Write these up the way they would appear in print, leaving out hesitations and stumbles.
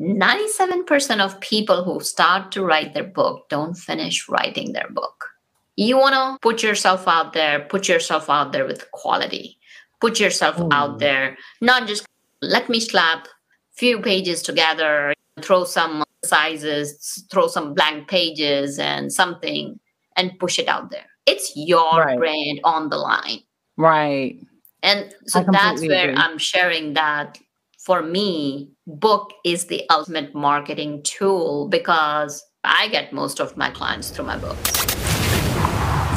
97% of people who start to write their book don't finish writing their book. You want to put yourself out there with quality, put yourself out there, not just let me slap few pages together, throw some sizes, throw some blank pages and something and push it out there. It's your brand on the line. Right. And so that's where I'm sharing that. For me, book is the ultimate marketing tool because I get most of my clients through my books.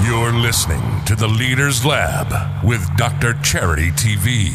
You're listening to the Leaders Lab with Dr. Charity TV.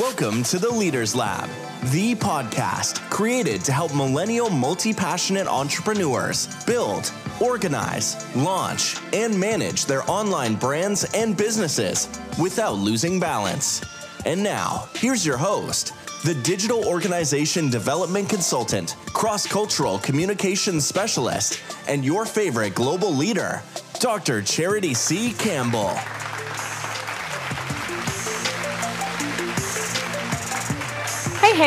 Welcome to the Leaders Lab, the podcast created to help millennial multi-passionate entrepreneurs build, organize, launch, and manage their online brands and businesses without losing balance. And now, here's your host, the digital organization development consultant, cross-cultural communications specialist, and your favorite global leader, Dr. Charity C. Campbell.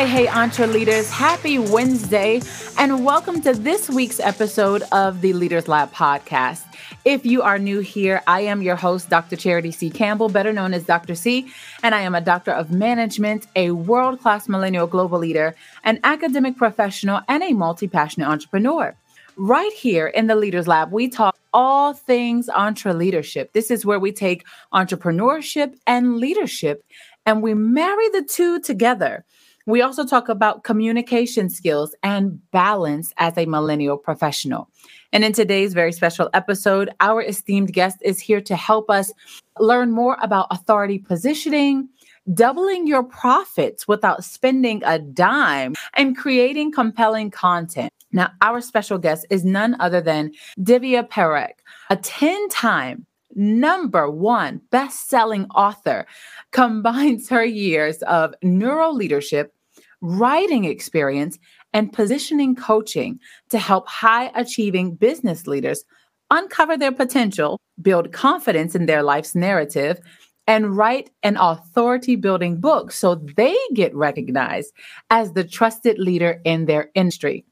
Hey, Entre Leaders, happy Wednesday, and welcome to this week's episode of the Leaders Lab podcast. If you are new here, I am your host, Dr. Charity C. Campbell, better known as Dr. C, and I am a doctor of management, a world-class millennial global leader, an academic professional, and a multi-passionate entrepreneur. Right here in the Leaders Lab, we talk all things entre leadership. This is where we take entrepreneurship and leadership, and we marry the two together. We also talk about communication skills and balance as a millennial professional. And in today's very special episode, our esteemed guest is here to help us learn more about authority positioning, doubling your profits without spending a dime, and creating compelling content. Now, our special guest is none other than Divya Parekh, a 10-time No. 1 best-selling author, combines her years of neuroleadership, writing experience, and positioning coaching to help high-achieving business leaders uncover their potential, build confidence in their life's narrative, and write an authority-building book so they get recognized as the trusted leader in their industry.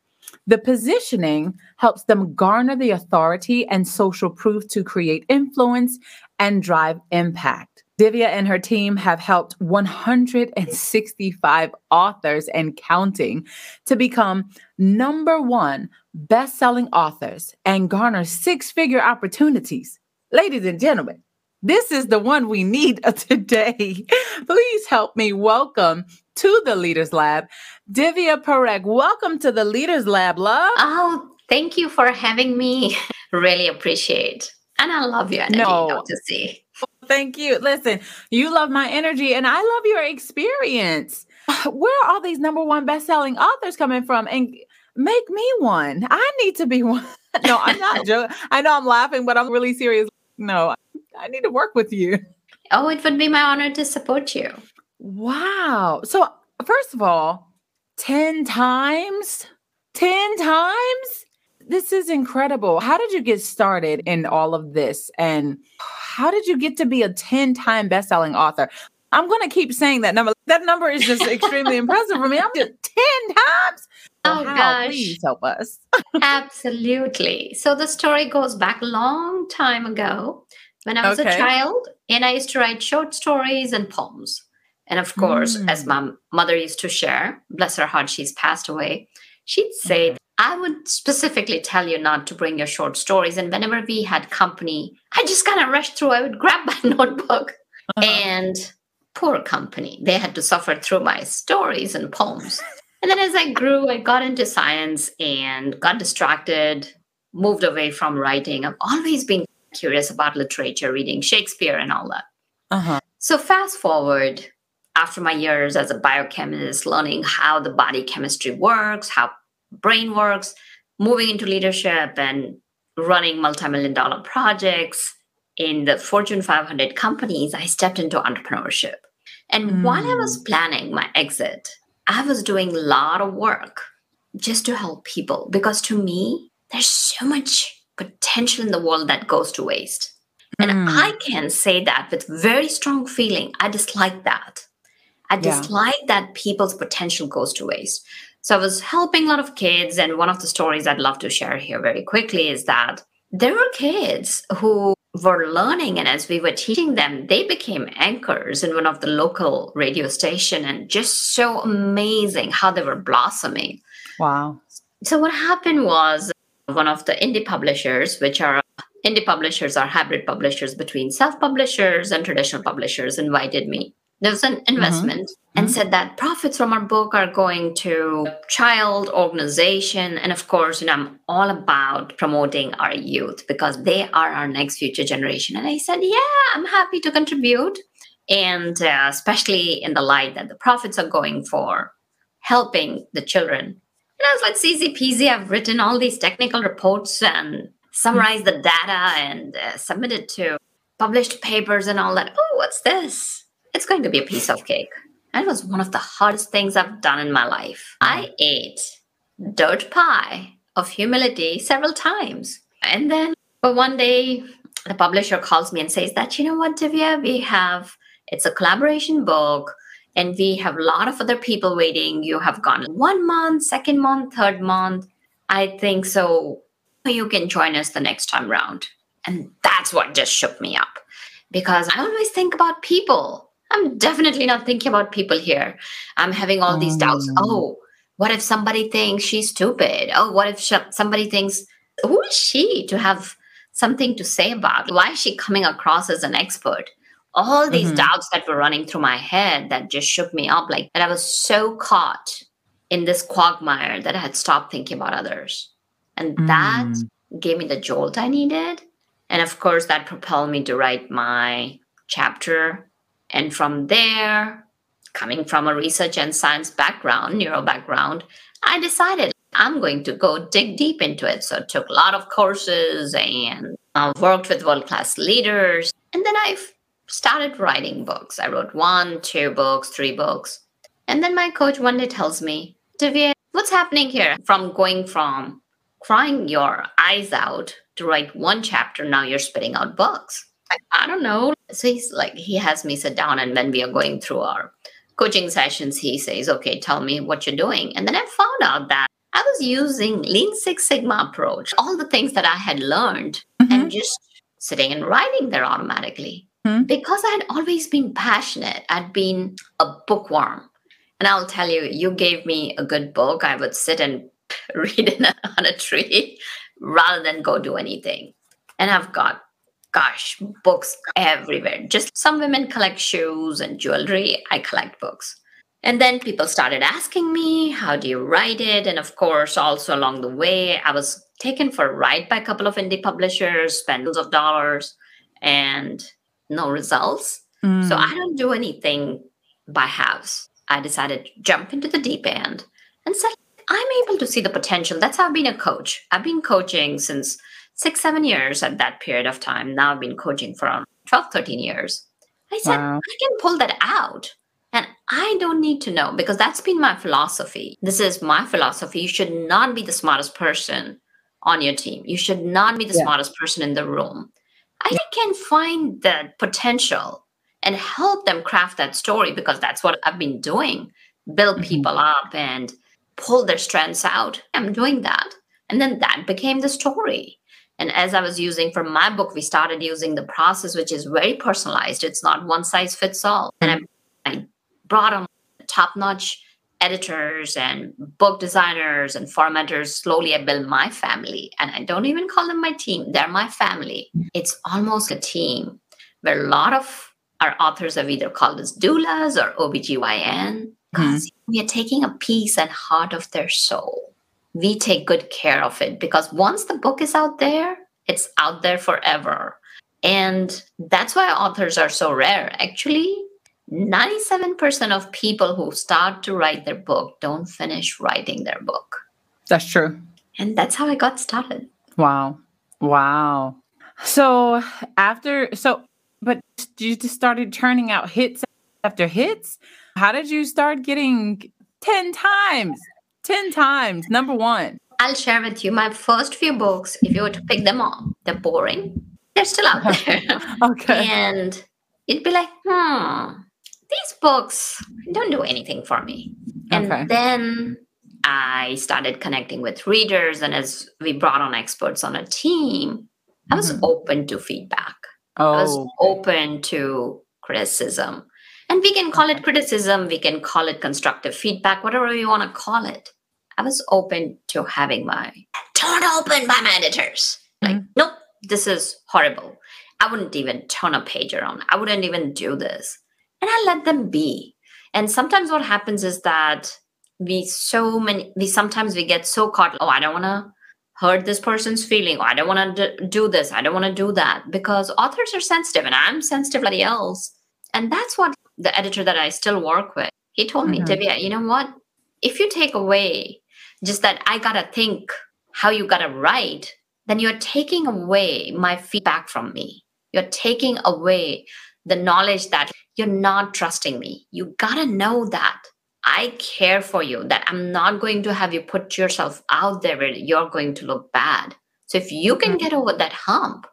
The positioning helps them garner the authority and social proof to create influence and drive impact. Divya and her team have helped 165 authors and counting to become No. 1 best-selling authors and garner six-figure opportunities. Ladies and gentlemen, this is the one we need today. Please help me welcome to the Leaders Lab, Divya Parekh. Welcome to the Leaders Lab, love. Oh, thank you for having me. Really appreciate. And I love your energy, Dr. C. Thank you. Listen, you love my energy and I love your experience. Where are all these No. 1 best-selling authors coming from? And make me one. I need to be one. No, I'm not joking. I know I'm laughing, but I'm really serious. No, I need to work with you. Oh, it would be my honor to support you. Wow. So first of all, 10 times? This is incredible. How did you get started in all of this? And how did you get to be a 10-time best-selling author? I'm going to keep saying that number. That number is just extremely impressive for me. I'm just 10 times. Oh, wow, gosh. Please help us. Absolutely. So the story goes back a long time ago when I was a child and I used to write short stories and poems. And of course, as my mother used to share, bless her heart, she's passed away. She'd say, I would specifically tell you not to bring your short stories. And whenever we had company, I just kind of rushed through. I would grab my notebook and poor company. They had to suffer through my stories and poems. And then as I grew, I got into science and got distracted, moved away from writing. I've always been curious about literature, reading Shakespeare and all that. So fast forward. After my years as a biochemist, learning how the body chemistry works, how brain works, moving into leadership and running multimillion-dollar projects in the Fortune 500 companies, I stepped into entrepreneurship. And while I was planning my exit, I was doing a lot of work just to help people because to me, there's so much potential in the world that goes to waste. And I can say that with very strong feeling. I dislike that. I dislike that people's potential goes to waste. So I was helping a lot of kids. And one of the stories I'd love to share here very quickly is that there were kids who were learning. And as we were teaching them, they became anchors in one of the local radio station, and just so amazing how they were blossoming. Wow. So what happened was one of the indie publishers, which are indie publishers are hybrid publishers between self-publishers and traditional publishers, invited me. There was an investment and said that profits from our book are going to a child organization. And of course, you know, I'm all about promoting our youth because they are our next future generation. And I said, yeah, I'm happy to contribute. And especially in the light that the profits are going for helping the children. And I was like, it's easy peasy. I've written all these technical reports and summarized the data and submitted to published papers and all that. Oh, what's this? It's going to be a piece of cake. And it was one of the hardest things I've done in my life. I ate dirt pie of humility several times. And then, but one day, the publisher calls me and says that, you know what, Divya, it's a collaboration book, and we have a lot of other people waiting. You have gone 1 month, 2nd month, 3rd month. I think so. You can join us the next time round. And that's what just shook me up, because I always think about people. I'm definitely not thinking about people here. I'm having all these doubts. Oh, what if somebody thinks she's stupid? Oh, what if somebody thinks, who is she to have something to say about? Why is she coming across as an expert? All these doubts that were running through my head that just shook me up. Like, and I was so caught in this quagmire that I had stopped thinking about others. And that gave me the jolt I needed. And of course, that propelled me to write my chapter. And from there, coming from a research and science background, neuro background, I decided I'm going to go dig deep into it. So I took a lot of courses and worked with world-class leaders. And then I started writing books. I wrote 1, 2 books, 3 books. And then my coach one day tells me, Divya, what's happening here? From going from crying your eyes out to write 1 chapter, now you're spitting out books. I don't know. So he's like, he has me sit down, and when we are going through our coaching sessions, he says, okay, tell me what you're doing. And then I found out that I was using Lean Six Sigma approach, all the things that I had learned and just sitting and writing there automatically because I had always been passionate. I'd been a bookworm. And I'll tell you, you gave me a good book, I would sit and read it on a tree rather than go do anything. And I've got books everywhere. Just some women collect shoes and jewelry. I collect books. And then people started asking me, how do you write it? And of course, also along the way, I was taken for a ride by a couple of indie publishers, spent millions of dollars and no results. So I don't do anything by halves. I decided to jump into the deep end and said, I'm able to see the potential. That's how I've been a coach. I've been coaching since 6-7 years at that period of time. Now I've been coaching for around 12-13 years. I said, I can pull that out. And I don't need to know, because that's been my philosophy. This is my philosophy. You should not be the smartest person on your team. You should not be the smartest person in the room. I can find that potential and help them craft that story, because that's what I've been doing. Build people up and pull their strengths out. I'm doing that. And then that became the story. And as I was using for my book, we started using the process, which is very personalized. It's not one size fits all. And I brought on top-notch editors and book designers and formaters. Slowly, I built my family. And I don't even call them my team. They're my family. It's almost a team where a lot of our authors have either called us doulas or OBGYN, because we are taking a piece and heart of their soul. We take good care of it, because once the book is out there, it's out there forever. And that's why authors are so rare. Actually, 97% of people who start to write their book don't finish writing their book. That's true. And that's how I got started. Wow. Wow. So but you just started turning out hits after hits. How did you start getting 10 times number one? I'll share with you my first few books. If you were to pick them up, they're boring. They're still out there. Okay. And it'd be like, these books don't do anything for me. And then I started connecting with readers. And as we brought on experts on a team, I was open to feedback. I was open to criticism. And we can call it criticism. We can call it constructive feedback, whatever you want to call it. I was open to having my torn open by my editors. Like, nope, this is horrible. I wouldn't even turn a page around. I wouldn't even do this. And I let them be. And sometimes what happens is that we get so caught, oh, I don't want to hurt this person's feeling. Oh, I don't want to do this. I don't want to do that. Because authors are sensitive and I'm sensitive like else. And that's what the editor that I still work with, he told me, Divya, you know what? If you take away just that I got to think how you got to write, then you're taking away my feedback from me. You're taking away the knowledge that you're not trusting me. You got to know that I care for you, that I'm not going to have you put yourself out there where you're going to look bad. So if you can get over that hump,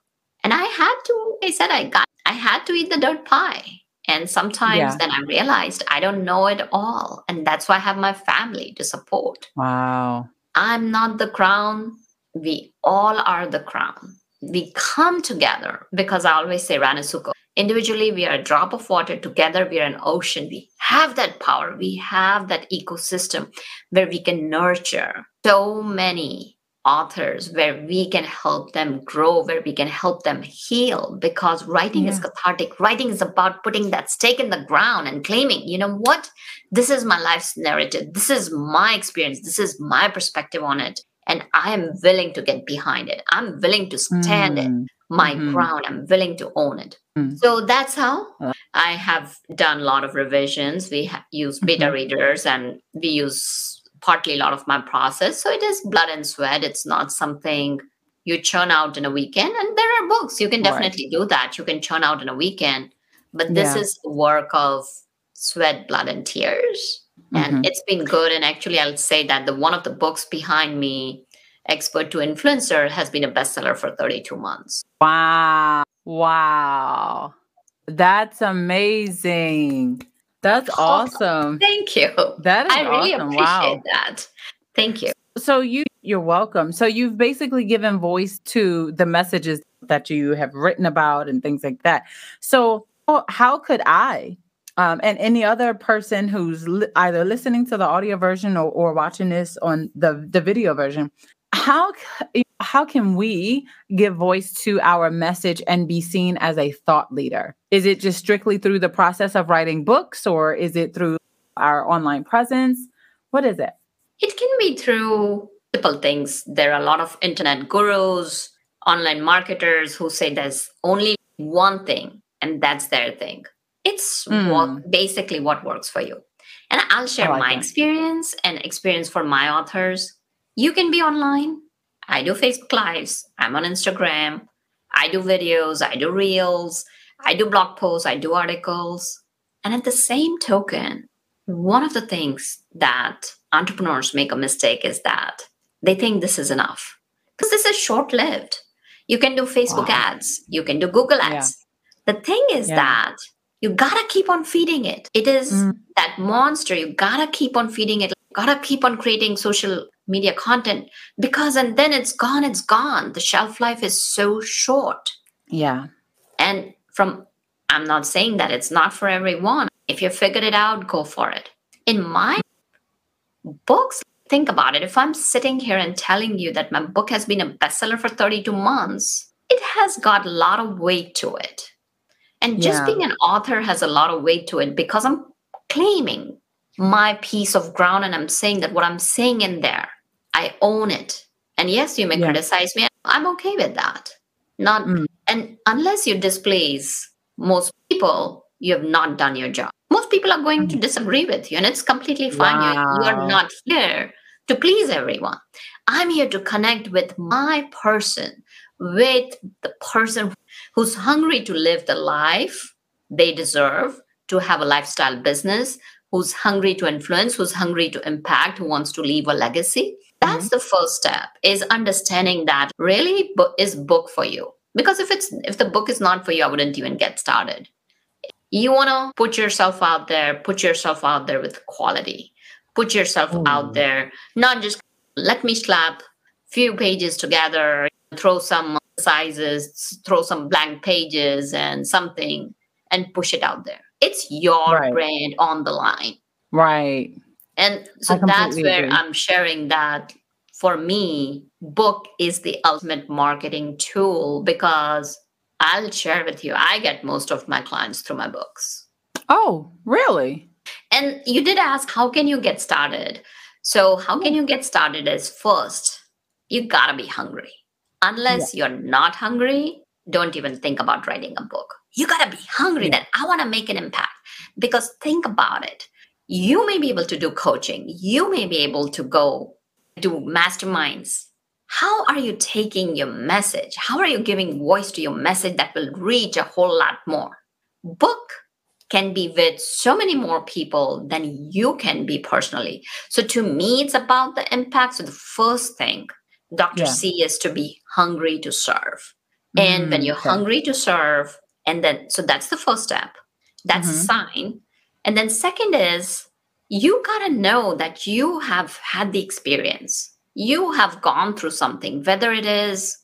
and I had to eat the dirt pie. And sometimes then I realized I don't know it all. And that's why I have my family to support. Wow. I'm not the crown. We all are the crown. We come together because I always say, Ranasuko, individually, we are a drop of water. Together, we are an ocean. We have that power. We have that ecosystem where we can nurture so many authors, where we can help them grow, where we can help them heal, because writing is cathartic. Writing is about putting that stake in the ground and claiming, you know what? This is my life's narrative. This is my experience. This is my perspective on it. And I am willing to get behind it. I'm willing to stand in my ground. I'm willing to own it. So that's how I have done a lot of revisions. We use beta readers, and we use partly a lot of my process. So it is blood and sweat. It's not something you churn out in a weekend. And there are books. You can definitely do that. You can churn out in a weekend. But this is work of sweat, blood, and tears. And it's been good. And actually, I'll say that one of the books behind me, Expert to Influencer, has been a bestseller for 32 months. Wow. Wow. That's amazing. That's awesome. Thank you. That is awesome. I really appreciate that. Thank you. So you're welcome. So you've basically given voice to the messages that you have written about and things like that. So how could I and any other person who's either listening to the audio version or watching this on the video version, how can we give voice to our message and be seen as a thought leader? Is it just strictly through the process of writing books, or is it through our online presence? What is it? It can be through simple things. There are a lot of internet gurus, online marketers who say there's only one thing, and that's their thing. It's basically what works for you. And I'll share my experience and experience for my authors. You can be online. I do Facebook Lives. I'm on Instagram. I do videos. I do reels. I do blog posts. I do articles. And at the same token, one of the things that entrepreneurs make a mistake is that they think this is enough. Because this is short-lived. You can do Facebook ads. You can do Google ads. Yeah. The thing is that you gotta keep on feeding it. It is that monster. You gotta keep on feeding it. You gotta keep on creating social media content, because and then it's gone. It's gone. The shelf life is so short. Yeah. And I'm not saying that it's not for everyone. If you figured it out, go for it. In my books, think about it. If I'm sitting here and telling you that my book has been a bestseller for 32 months, it has got a lot of weight to it. And just being an author has a lot of weight to it, because I'm claiming my piece of ground, and I'm saying that what I'm saying in there, I own it. And yes, you may criticize me. I'm okay with that. And unless you displease most people, you have not done your job. Most people are going to disagree with you, and it's completely fine. Wow. You're not here to please everyone. I'm here to connect with my person, with the person who's hungry to live the life they deserve, to have a lifestyle business, who's hungry to influence, who's hungry to impact, who wants to leave a legacy. that's the first step, is understanding that really is book for you. Because if the book is not for you, I wouldn't even get started. You want to put yourself out there with quality, put yourself out there, not just let me slap few pages together, throw some sizes, throw some blank pages and something and push it out there. It's your brand on the line. Right. And so that's where I'm sharing that for me, book is the ultimate marketing tool, because I'll share with you, I get most of my clients through my books. Oh, really? And you did ask, how can you get started? So how can you get started is first, you gotta be hungry. Unless you're not hungry, don't even think about writing a book. You gotta be hungry that I wanna make an impact. Because think about it. You may be able to do coaching. You may be able to go do masterminds. How are you taking your message? How are you giving voice to your message that will reach a whole lot more? Book can be with so many more people than you can be personally. So to me, it's about the impact. So the first thing, Dr. C, is to be hungry to serve. And when you're hungry to serve, and then, so that's the first step. That's a sign. And then second is, you gotta know that you have had the experience. You have gone through something, whether it is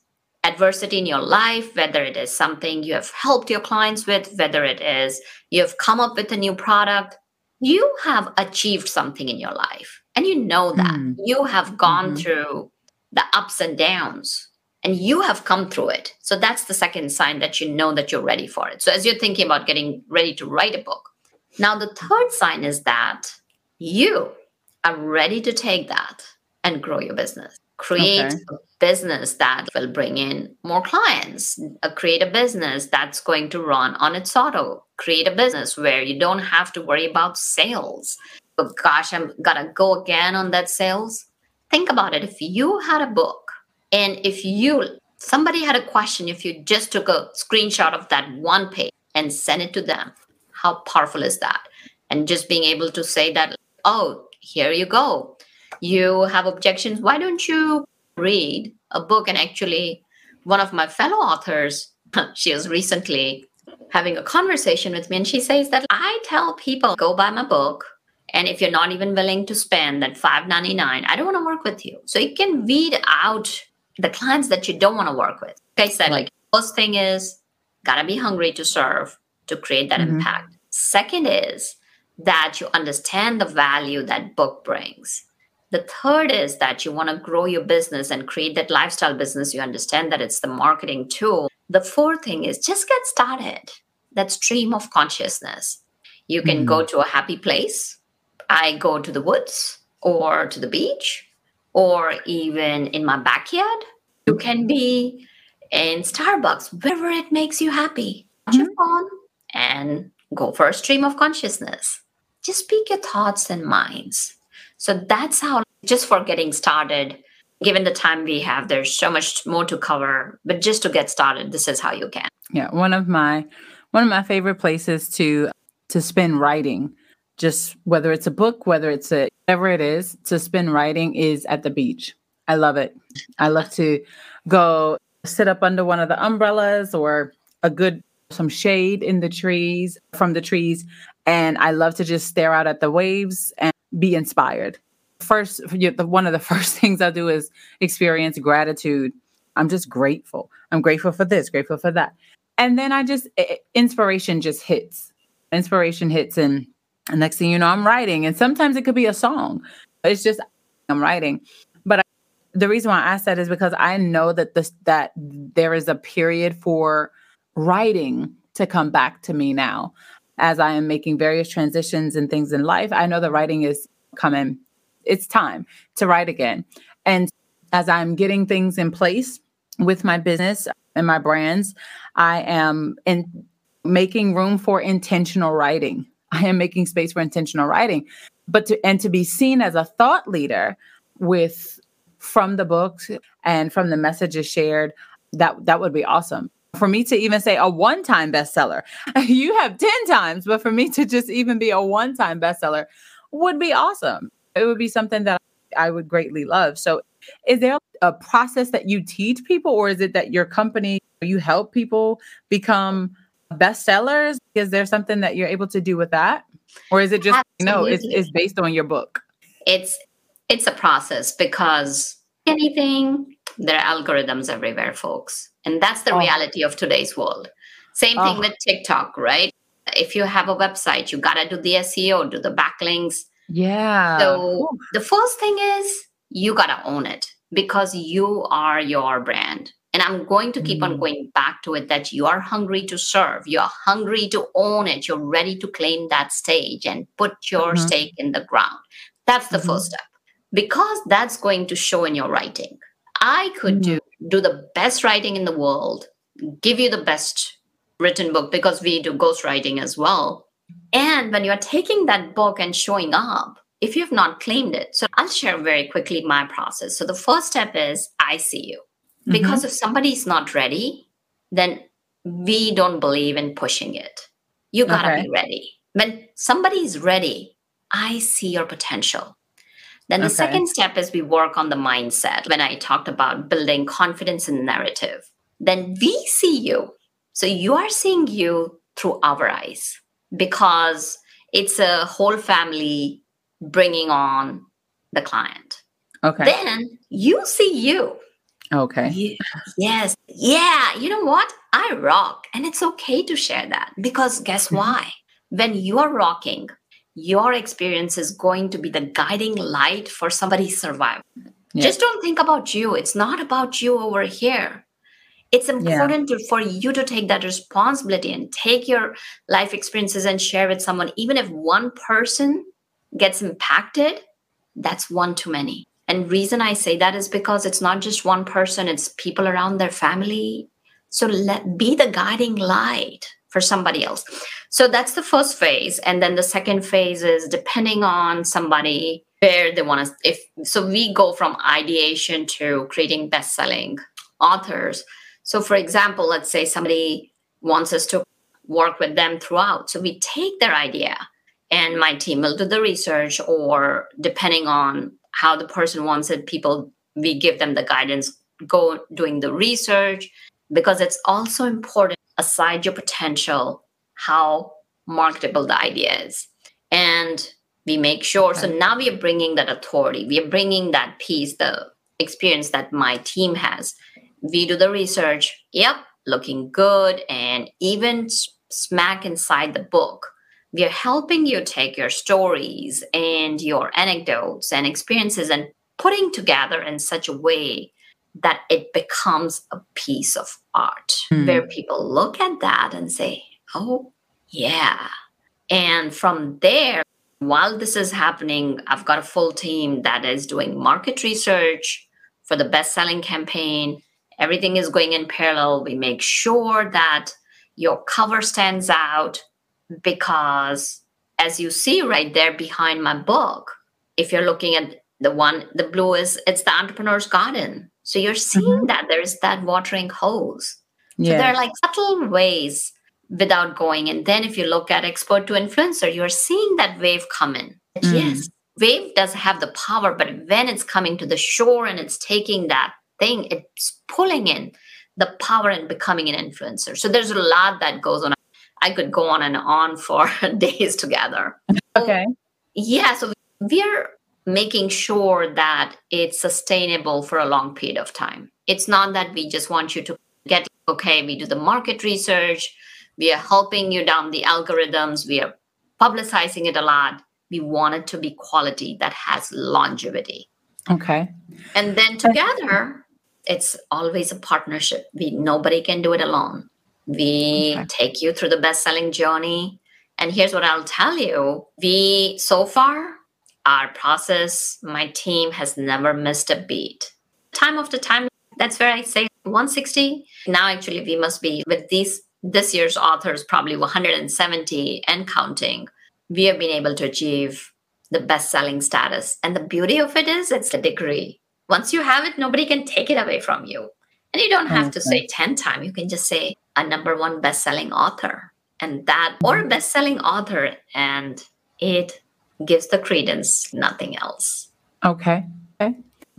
adversity in your life, whether it is something you have helped your clients with, whether it is you have come up with a new product, you have achieved something in your life. And you know that you have gone through the ups and downs and you have come through it. So that's the second sign that you know that you're ready for it. So as you're thinking about getting ready to write a book, now the third sign is that you are ready to take that and grow your business. Create a business that will bring in more clients. Create a business that's going to run on its auto. Create a business where you don't have to worry about sales. Oh, gosh, I'm gonna go again on that sales. Think about it. If you had a book and if somebody had a question, if you just took a screenshot of that one page and sent it to them, how powerful is that? And just being able to say that, oh, here you go. You have objections. Why don't you read a book? And actually, one of my fellow authors, she was recently having a conversation with me. And she says that I tell people, go buy my book. And if you're not even willing to spend that $5.99, I don't want to work with you. So you can weed out the clients that you don't want to work with. Like I said, like first thing is, got to be hungry to serve, to create that impact. Second is that you understand the value that book brings. The third is that you want to grow your business and create that lifestyle business. You understand that it's the marketing tool. The fourth thing is just get started. That stream of consciousness. You can go to a happy place. I go to the woods or to the beach or even in my backyard. You can be in Starbucks, wherever it makes you happy. Put your phone and go for a stream of consciousness. Just speak your thoughts and minds. So that's how, just for getting started, given the time we have, there's so much more to cover, but just to get started, this is how you can. Yeah. One of my favorite places to spend writing, just whether it's a book, whether it's whatever it is, to spend writing is at the beach. I love it. I love to go sit up under one of the umbrellas or some shade in the trees, from the trees. And I love to just stare out at the waves and be inspired. First, one of the first things I do is experience gratitude. I'm just grateful. I'm grateful for this, grateful for that. And then inspiration just hits. Inspiration hits, and the next thing you know, I'm writing. And sometimes it could be a song. It's just, I'm writing. But the reason why I said is because I know that that there is a period for writing to come back to me now. As I am making various transitions and things in life, I know the writing is coming. It's time to write again. And as I'm getting things in place with my business and my brands, I am making room for intentional writing. I am making space for intentional writing, but to be seen as a thought leader from the books and from the messages shared, that would be awesome. For me to even say a one-time bestseller, you have 10 times, but for me to just even be a one-time bestseller would be awesome. It would be something that I would greatly love. So Is there a process that you teach people, or is it that your company, you help people become bestsellers? Is there something that you're able to do with that? Or is it just, it's based on your book? It's a process, because anything, there are algorithms everywhere, folks. And that's the reality of today's world. Same thing with TikTok, right? If you have a website, you got to do the SEO, do the backlinks. Yeah. So the first thing is you got to own it, because you are your brand. And I'm going to keep on going back to it, that you are hungry to serve. You're hungry to own it. You're ready to claim that stage and put your stake in the ground. That's the first step, because that's going to show in your writing. I could do the best writing in the world, give you the best written book, because we do ghostwriting as well. And when you're taking that book and showing up, if you've not claimed it, so I'll share very quickly my process. So the first step is I see you. Because if somebody's not ready, then we don't believe in pushing it. You got to be ready. When somebody's ready, I see your potential. Then the second step is we work on the mindset. When I talked about building confidence in narrative, then we see you. So you are seeing you through our eyes, because it's a whole family bringing on the client. Okay. Then you see you. Okay. Yes. Yeah. You know what? I rock. And it's okay to share that, because guess why? When you're rocking, your experience is going to be the guiding light for somebody's survival. Yeah. Just don't think about you. It's not about you over here. It's important for you to take that responsibility and take your life experiences and share with someone. Even if one person gets impacted, that's one too many. And reason I say that is because it's not just one person, it's people around their family. So be the guiding light for somebody else. So that's the first phase. And then the second phase is depending on somebody where they want to, so we go from ideation to creating best-selling authors. So for example, let's say somebody wants us to work with them throughout. So we take their idea and my team will do the research, or depending on how the person wants it, we give them the guidance, go doing the research, because it's also important, aside your potential, how marketable the idea is. And we make sure, so now we are bringing that authority. We are bringing that piece, the experience that my team has. We do the research. Yep, looking good. And even smack inside the book, we are helping you take your stories and your anecdotes and experiences and putting together in such a way that it becomes a piece of art where people look at that and say, oh, yeah. And from there, while this is happening, I've got a full team that is doing market research for the best-selling campaign. Everything is going in parallel. We make sure that your cover stands out, because as you see right there behind my book, if you're looking at the blue is, it's the Entrepreneur's Garden. So you're seeing that there is that watering hose. So there are like subtle ways without going. And then if you look at Expert to Influencer, you're seeing that wave come in. Yes, wave does have the power, but when it's coming to the shore and it's taking that thing, it's pulling in the power and becoming an influencer. So there's a lot that goes on. I could go on and on for days together. Okay. So we're making sure that it's sustainable for a long period of time. It's not that we just want you to get, okay, we do the market research. We are helping you down the algorithms. We are publicizing it a lot. We want it to be quality that has longevity. Okay. And then together, it's always a partnership. Nobody can do it alone. We take you through the best-selling journey. And here's what I'll tell you. So far, our process, my team has never missed a beat. Time after time, that's where I say 160. Now, actually, we must be with this year's authors, probably 170 and counting. We have been able to achieve the best-selling status. And the beauty of it is it's a degree. Once you have it, nobody can take it away from you. And you don't have to say 10 times. You can just say a number one best-selling author or a best-selling author. And it gives the credence, nothing else. Okay.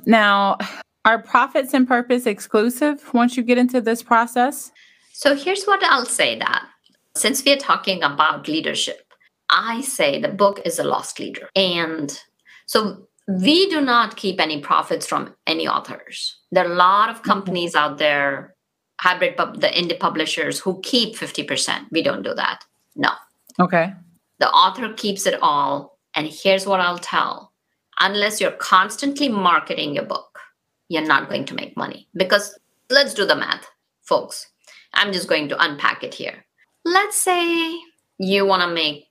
Now, are profits and purpose exclusive once you get into this process? So here's what I'll say that since we are talking about leadership, I say the book is a lost leader. And so we do not keep any profits from any authors. There are a lot of companies out there, hybrid, the indie publishers who keep 50%. We don't do that. No. Okay. The author keeps it all. And here's what I'll tell. Unless you're constantly marketing your book, you're not going to make money. Because let's do the math, folks. I'm just going to unpack it here. Let's say you want to make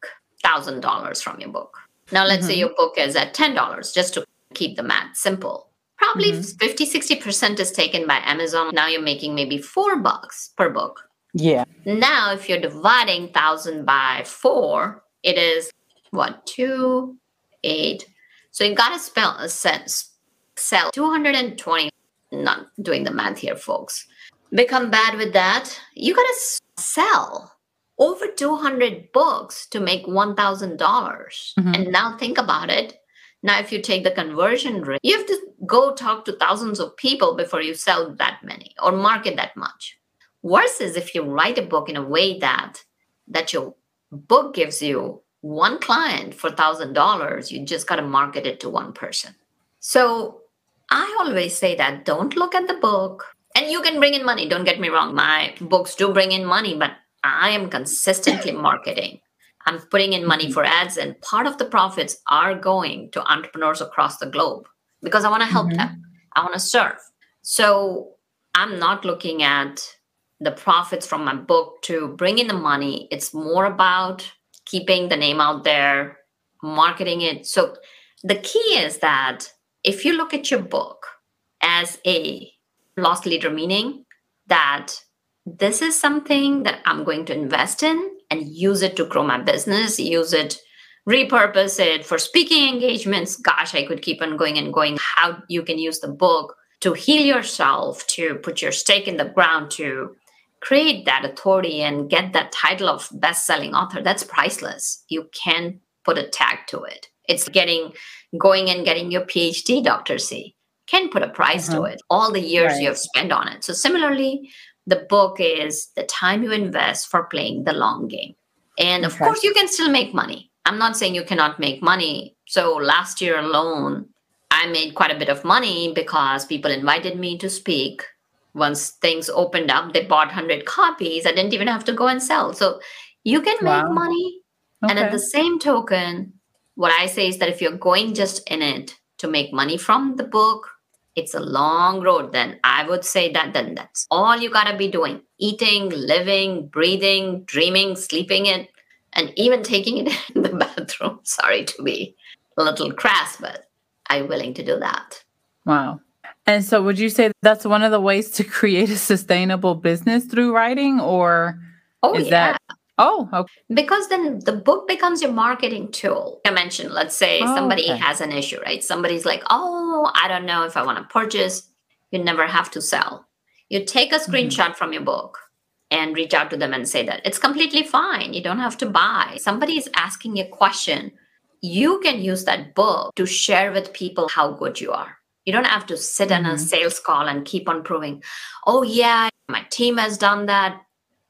$1,000 from your book. Now, let's say your book is at $10, just to keep the math simple. Probably 50-60% is taken by Amazon. Now you're making maybe $4 per book. Yeah. Now, if you're dividing 1,000 by 4, it is what? 2, 8. So you got to sell 220. Not doing the math here, folks. Become bad with that. You got to sell over 200 books to make $1,000. And now think about it. Now, if you take the conversion rate, you have to go talk to thousands of people before you sell that many or market that much. Versus if you write a book in a way that your book gives you one client for $1,000, you just got to market it to one person. So I always say that don't look at the book. And you can bring in money. Don't get me wrong. My books do bring in money, but I am consistently marketing. I'm putting in money for ads, and part of the profits are going to entrepreneurs across the globe because I want to help them. I want to serve. So I'm not looking at the profits from my book to bring in the money. It's more about keeping the name out there, marketing it. So the key is that if you look at your book as a lost leader, meaning that this is something that I'm going to invest in and use it to grow my business, use it, repurpose it for speaking engagements. Gosh, I could keep on going and going. How you can use the book to heal yourself, to put your stake in the ground, to create that authority and get that title of best-selling author. That's priceless. You can put a tag to it. It's going and getting your PhD, Dr. C. Can put a price to it. All the years you have spent on it. So similarly, the book is the time you invest for playing the long game. And of course, you can still make money. I'm not saying you cannot make money. So last year alone, I made quite a bit of money because people invited me to speak. Once things opened up, they bought 100 copies. I didn't even have to go and sell. So you can make money. Okay. And at the same token, what I say is that if you're going just in it to make money from the book, it's a long road. Then I would say that then that's all you got to be doing. Eating, living, breathing, dreaming, sleeping it, and even taking it in the bathroom. Sorry to be a little crass, but I'm willing to do that. Wow. And so would you say that's one of the ways to create a sustainable business through writing or is that? Oh, okay. Because then the book becomes your marketing tool. I mentioned, let's say somebody has an issue, right? Somebody's like, oh, I don't know if I want to purchase. You never have to sell. You take a screenshot from your book and reach out to them and say that it's completely fine. You don't have to buy. Somebody is asking a question. You can use that book to share with people how good you are. You don't have to sit on a sales call and keep on proving, oh, yeah, my team has done that.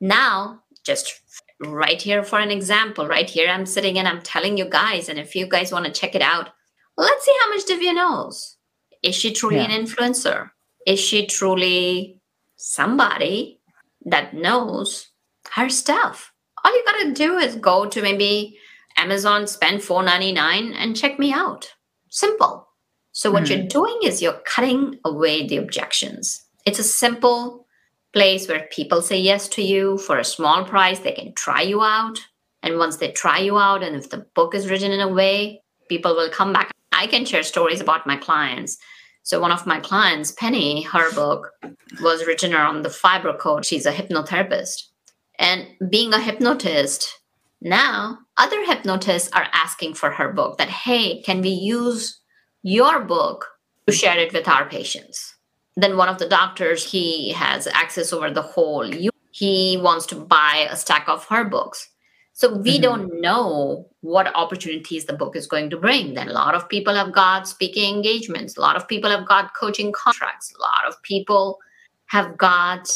Now, just right here for an example, right here I'm sitting and I'm telling you guys, and if you guys want to check it out, let's see how much Divya knows. Is she truly an influencer? Is she truly somebody that knows her stuff? All you got to do is go to maybe Amazon, spend $4.99 and check me out. Simple. So what you're doing is you're cutting away the objections. It's a simple place where people say yes to you for a small price. They can try you out. And once they try you out, and if the book is written in a way, people will come back. I can share stories about my clients. So one of my clients, Penny, her book was written around the Fibro Code. She's a hypnotherapist. And being a hypnotist, now other hypnotists are asking for her book that, hey, can we use your book to share it with our patients? Then one of the doctors, he has access over the whole. He wants to buy a stack of her books. So we don't know what opportunities the book is going to bring. Then a lot of people have got speaking engagements. A lot of people have got coaching contracts. A lot of people have got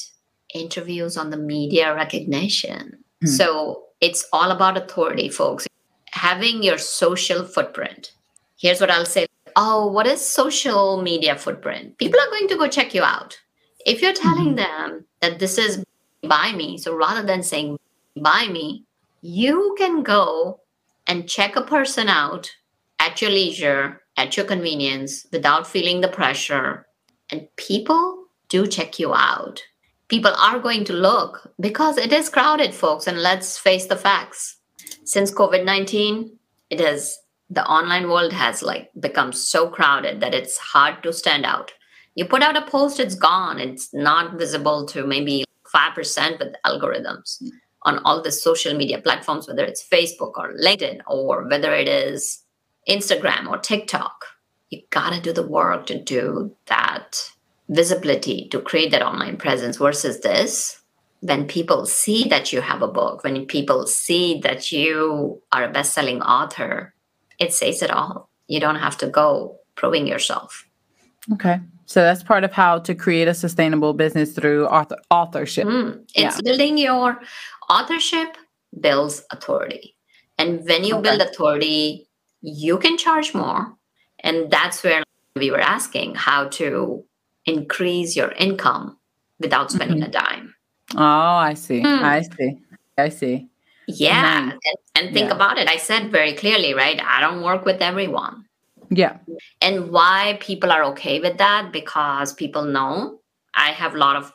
interviews on the media recognition. Mm. So it's all about authority, folks. Having your social footprint. Here's what I'll say. Oh, what is social media footprint? People are going to go check you out. If you're telling them that this is by me, so rather than saying by me, you can go and check a person out at your leisure, at your convenience, without feeling the pressure. And people do check you out. People are going to look because it is crowded, folks. And let's face the facts. Since COVID-19, the online world has become so crowded that it's hard to stand out. You put out a post, it's gone. It's not visible to maybe 5% with algorithms on all the social media platforms, whether it's Facebook or LinkedIn or whether it is Instagram or TikTok. You gotta do the work to do that visibility, to create that online presence versus this. When people see that you have a book, when people see that you are a best-selling author, it says it all. You don't have to go proving yourself. Okay. So that's part of how to create a sustainable business through authorship. Building your authorship builds authority. And when you build authority, you can charge more. And that's where we were asking how to increase your income without spending a dime. Oh, I see. I see. Yeah. And think about it. I said very clearly, right? I don't work with everyone. Yeah. And why people are okay with that? Because people know I have a lot of,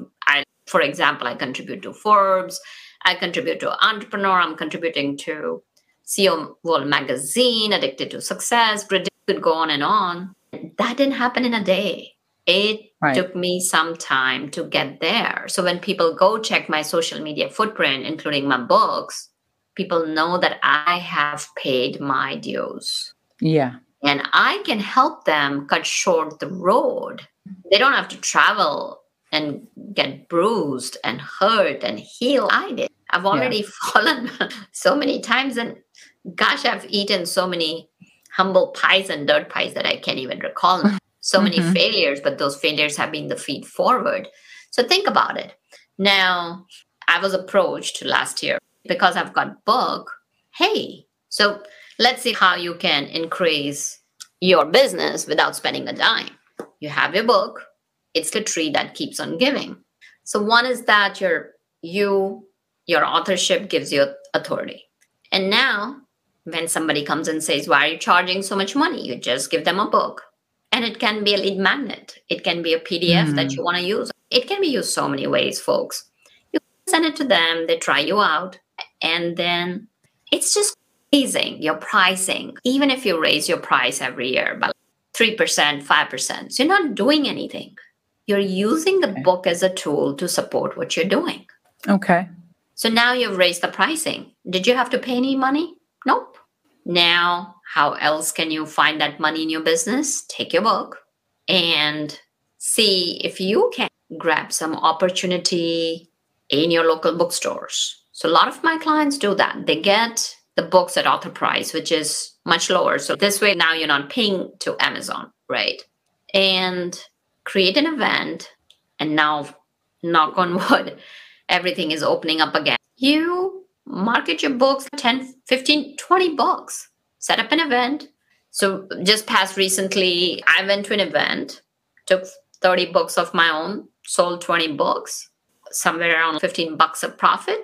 for example, I contribute to Forbes. I contribute to Entrepreneur. I'm contributing to CEO World Magazine, Addicted to Success. Predict could go on and on. That didn't happen in a day. It took me some time to get there. So when people go check my social media footprint, including my books, people know that I have paid my dues. Yeah. And I can help them cut short the road. They don't have to travel and get bruised and hurt and heal. I did. I've already fallen so many times. And gosh, I've eaten so many humble pies and dirt pies that I can't even recall. So many failures, but those failures have been the feed forward. So think about it. Now, I was approached last year because I've got book. Hey, so let's see how you can increase your business without spending a dime. You have your book. It's the tree that keeps on giving. So one is that your authorship gives you authority. And now when somebody comes and says, why are you charging so much money? You just give them a book. And it can be a lead magnet. It can be a PDF that you want to use. It can be used so many ways, folks. You send it to them. They try you out. And then it's just raising your pricing. Even if you raise your price every year by 3%, 5%, so you're not doing anything. You're using the book as a tool to support what you're doing. Okay. So now you've raised the pricing. Did you have to pay any money? Nope. Now, how else can you find that money in your business? Take your book and see if you can grab some opportunity in your local bookstores. So a lot of my clients do that. They get the books at author price, which is much lower. So this way, now you're not paying to Amazon, right? And create an event. And now, knock on wood, everything is opening up again. You market your books, 10, 15, 20 books. Set up an event. So just past recently, I went to an event, took 30 books of my own, sold 20 books, somewhere around $15 of profit.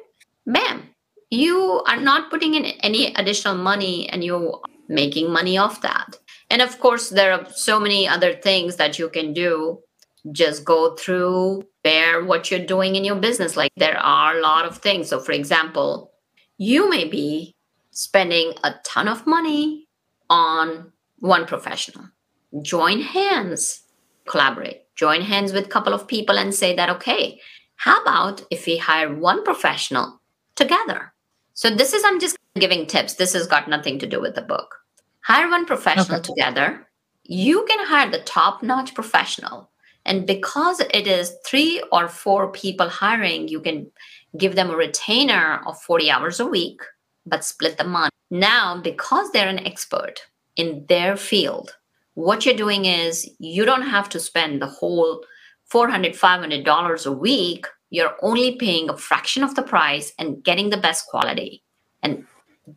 Bam. You are not putting in any additional money and you're making money off that. And of course, there are so many other things that you can do. Just go through what you're doing in your business. Like there are a lot of things. So for example, you may be spending a ton of money on one professional. Join hands, collaborate. Join hands with a couple of people and say that, okay, how about if we hire one professional together? So this is, I'm just giving tips. This has got nothing to do with the book. Hire one professional together. You can hire the top-notch professional. And because it is 3 or 4 people hiring, you can give them a retainer of 40 hours a week. but split the money. Now, because they're an expert in their field, what you're doing is you don't have to spend the whole $400, $500 a week. You're only paying a fraction of the price and getting the best quality. And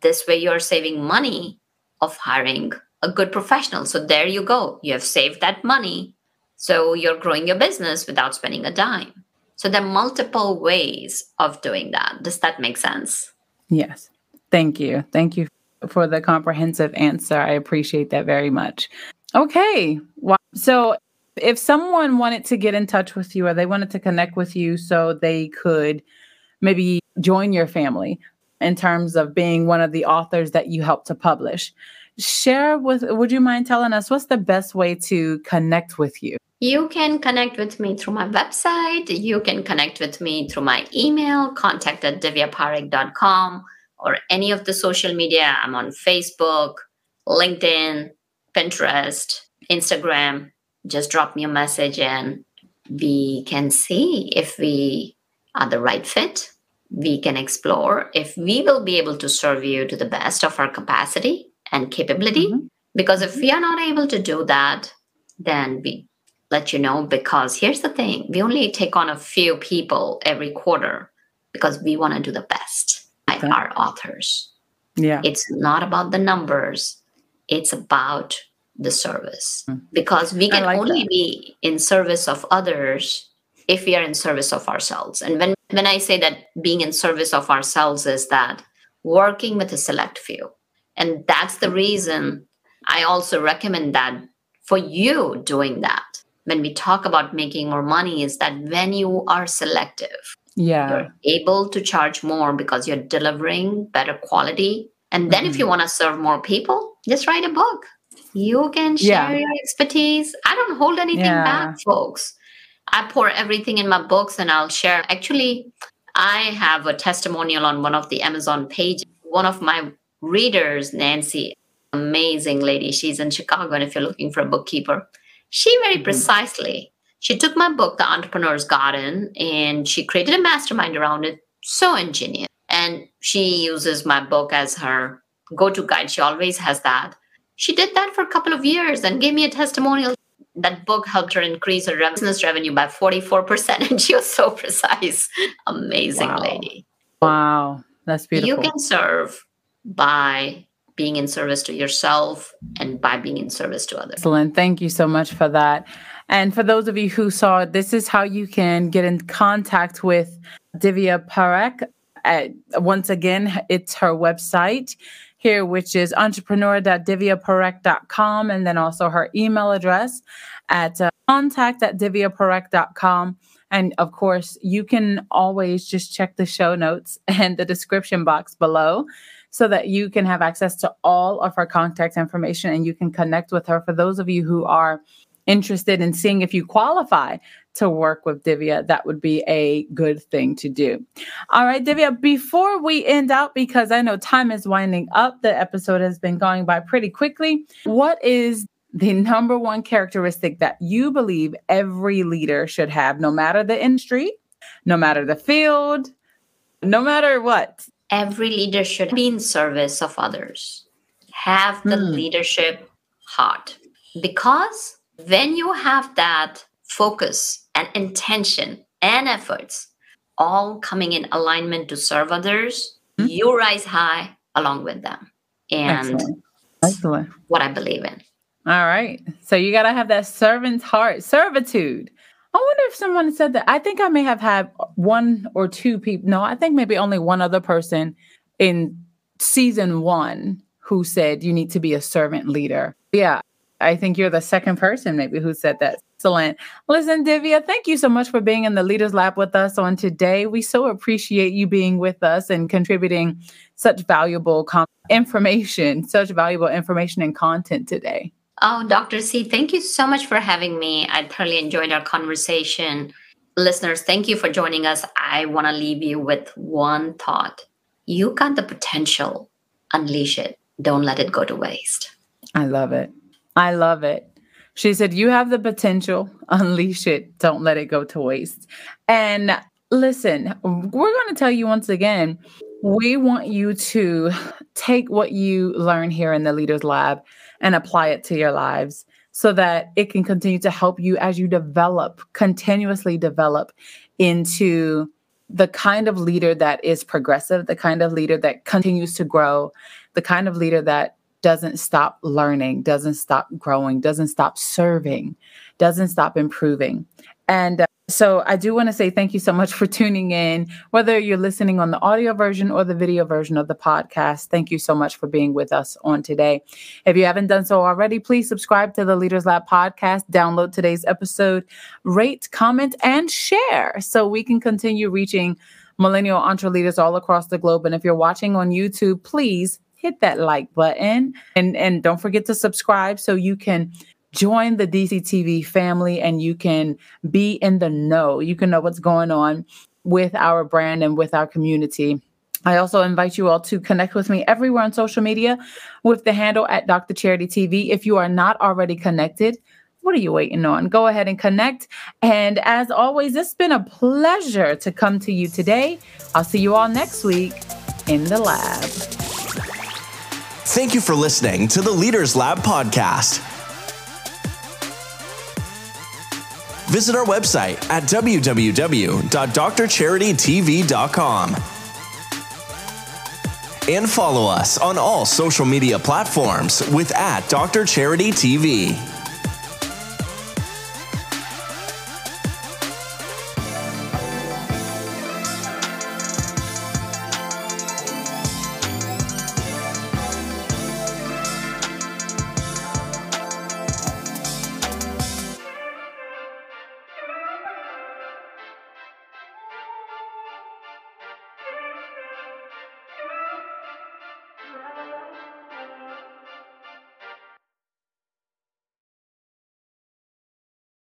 this way you're saving money of hiring a good professional. So there you go. You have saved that money. So you're growing your business without spending a dime. So there are multiple ways of doing that. Does that make sense? Yes. Thank you. Thank you for the comprehensive answer. I appreciate that very much. Okay. Wow. So if someone wanted to get in touch with you or they wanted to connect with you so they could maybe join your family in terms of being one of the authors that you help to publish, would you mind telling us what's the best way to connect with you? You can connect with me through my website. You can connect with me through my email, contact@divyaparekh.com, or any of the social media. I'm on Facebook, LinkedIn, Pinterest, Instagram. Just drop me a message and we can see if we are the right fit. We can explore if we will be able to serve you to the best of our capacity and capability. Mm-hmm. Because if we are not able to do that, then we let you know. Because here's the thing, we only take on a few people every quarter because we want to do the best by our authors. Yeah. It's not about the numbers. It's about the service, because we can only be in service of others if we are in service of ourselves. And when I say that being in service of ourselves is that working with a select few. And that's the reason I also recommend that for you doing that. When we talk about making more money is that when you are selective, you're able to charge more because you're delivering better quality. And then if you want to serve more people, just write a book. You can share your expertise. I don't hold anything back, folks. I pour everything in my books and I'll share. Actually, I have a testimonial on one of the Amazon pages. One of my readers, Nancy, amazing lady. She's in Chicago. And if you're looking for a bookkeeper, she very precisely, she took my book, The Entrepreneur's Garden, and she created a mastermind around it. So ingenious. And she uses my book as her go-to guide. She always has that. She did that for a couple of years and gave me a testimonial. That book helped her increase her business revenue by 44%. And she was so precise. Amazing lady. Wow. That's beautiful. You can serve by being in service to yourself and by being in service to others. Excellent. Thank you so much for that. And for those of you who saw, this is how you can get in contact with Divya Parekh. Once again, it's her website here, which is entrepreneur.divyaparekh.com, and then also her email address at contact@divyaparekh.com. And of course, you can always just check the show notes and the description box below so that you can have access to all of her contact information and you can connect with her. For those of you who are interested in seeing if you qualify to work with Divya, that would be a good thing to do. All right, Divya, before we end out, because I know time is winding up, the episode has been going by pretty quickly. What is the number one characteristic that you believe every leader should have, no matter the industry, no matter the field, no matter what? Every leader should be in service of others. Have the leadership heart. Because when you have that focus and intention and efforts all coming in alignment to serve others, you rise high along with them. And Excellent. What I believe in. All right. So you got to have that servant's heart, servitude. I wonder if someone said that. I think I may have had one or two people. No, I think maybe only one other person in season one who said you need to be a servant leader. Yeah. I think you're the second person maybe who said that. Excellent. Listen, Divya, thank you so much for being in the Leaders Lab with us on today. We so appreciate you being with us and contributing such valuable information and content today. Oh, Dr. C, thank you so much for having me. I thoroughly enjoyed our conversation. Listeners, thank you for joining us. I want to leave you with one thought. You got the potential. Unleash it. Don't let it go to waste. I love it. I love it. She said, you have the potential, unleash it, don't let it go to waste. And listen, we're going to tell you once again, We want you to take what you learn here in the Leaders Lab and apply it to your lives so that it can continue to help you as you develop, continuously develop into the kind of leader that is progressive, the kind of leader that continues to grow, the kind of leader that doesn't stop learning, doesn't stop growing, doesn't stop serving, doesn't stop improving. And so I do want to say thank you so much for tuning in, whether you're listening on the audio version or the video version of the podcast. Thank you so much for being with us on today. If you haven't done so already, please subscribe to the Leaders Lab podcast, download today's episode, rate, comment, and share so we can continue reaching millennial entre leaders all across the globe. And if you're watching on YouTube, please hit that like button and don't forget to subscribe so you can join the DCTV family and you can be in the know. You can know what's going on with our brand and with our community. I also invite you all to connect with me everywhere on social media with the handle at Dr. CharityTV. If you are not already connected, what are you waiting on? Go ahead and connect. And as always, it's been a pleasure to come to you today. I'll see you all next week in the lab. Thank you for listening to the Leaders Lab podcast. Visit our website at www.drcharitytv.com and follow us on all social media platforms with @DrCharityTV.